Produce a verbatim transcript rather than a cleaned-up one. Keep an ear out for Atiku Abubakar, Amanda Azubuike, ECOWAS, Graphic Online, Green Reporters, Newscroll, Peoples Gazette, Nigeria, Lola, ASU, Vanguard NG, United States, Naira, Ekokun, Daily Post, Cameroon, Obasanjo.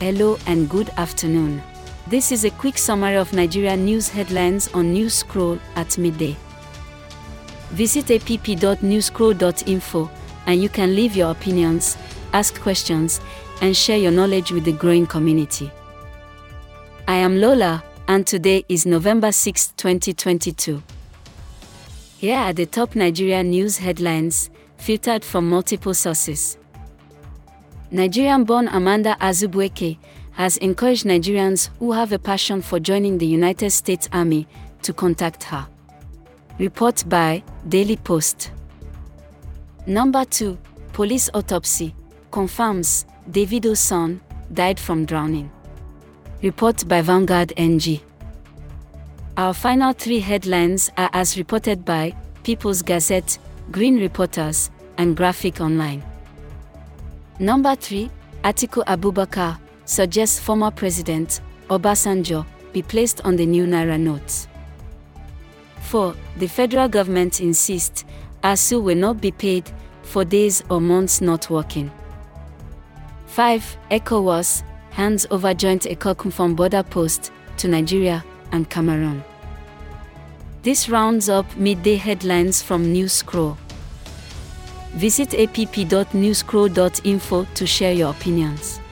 Hello and good afternoon. This is a quick summary of Nigeria news headlines on Newscroll at midday. Visit app dot newscroll dot info and you can leave your opinions, ask questions, and share your knowledge with the growing community. I am Lola, and today is November sixth, twenty twenty-two. Here are the top Nigeria news headlines, filtered from multiple sources. Nigerian-born Amanda Azubuike has encouraged Nigerians who have a passion for joining the United States Army to contact her. Report by Daily Post. Number two, police autopsy confirms Davido's son died from drowning. Report by Vanguard N G. Our final three headlines are as reported by Peoples Gazette, Green Reporters, and Graphic Online. Number three, Atiku Abubakar suggests former President Obasanjo be placed on the new Naira notes. four. The federal government insists A S U will not be paid for days or months not working. five. ECOWAS hands over joint Ekokun from border post to Nigeria and Cameroon. This rounds up midday headlines from Newscroll. Visit app dot newscroll dot info to share your opinions.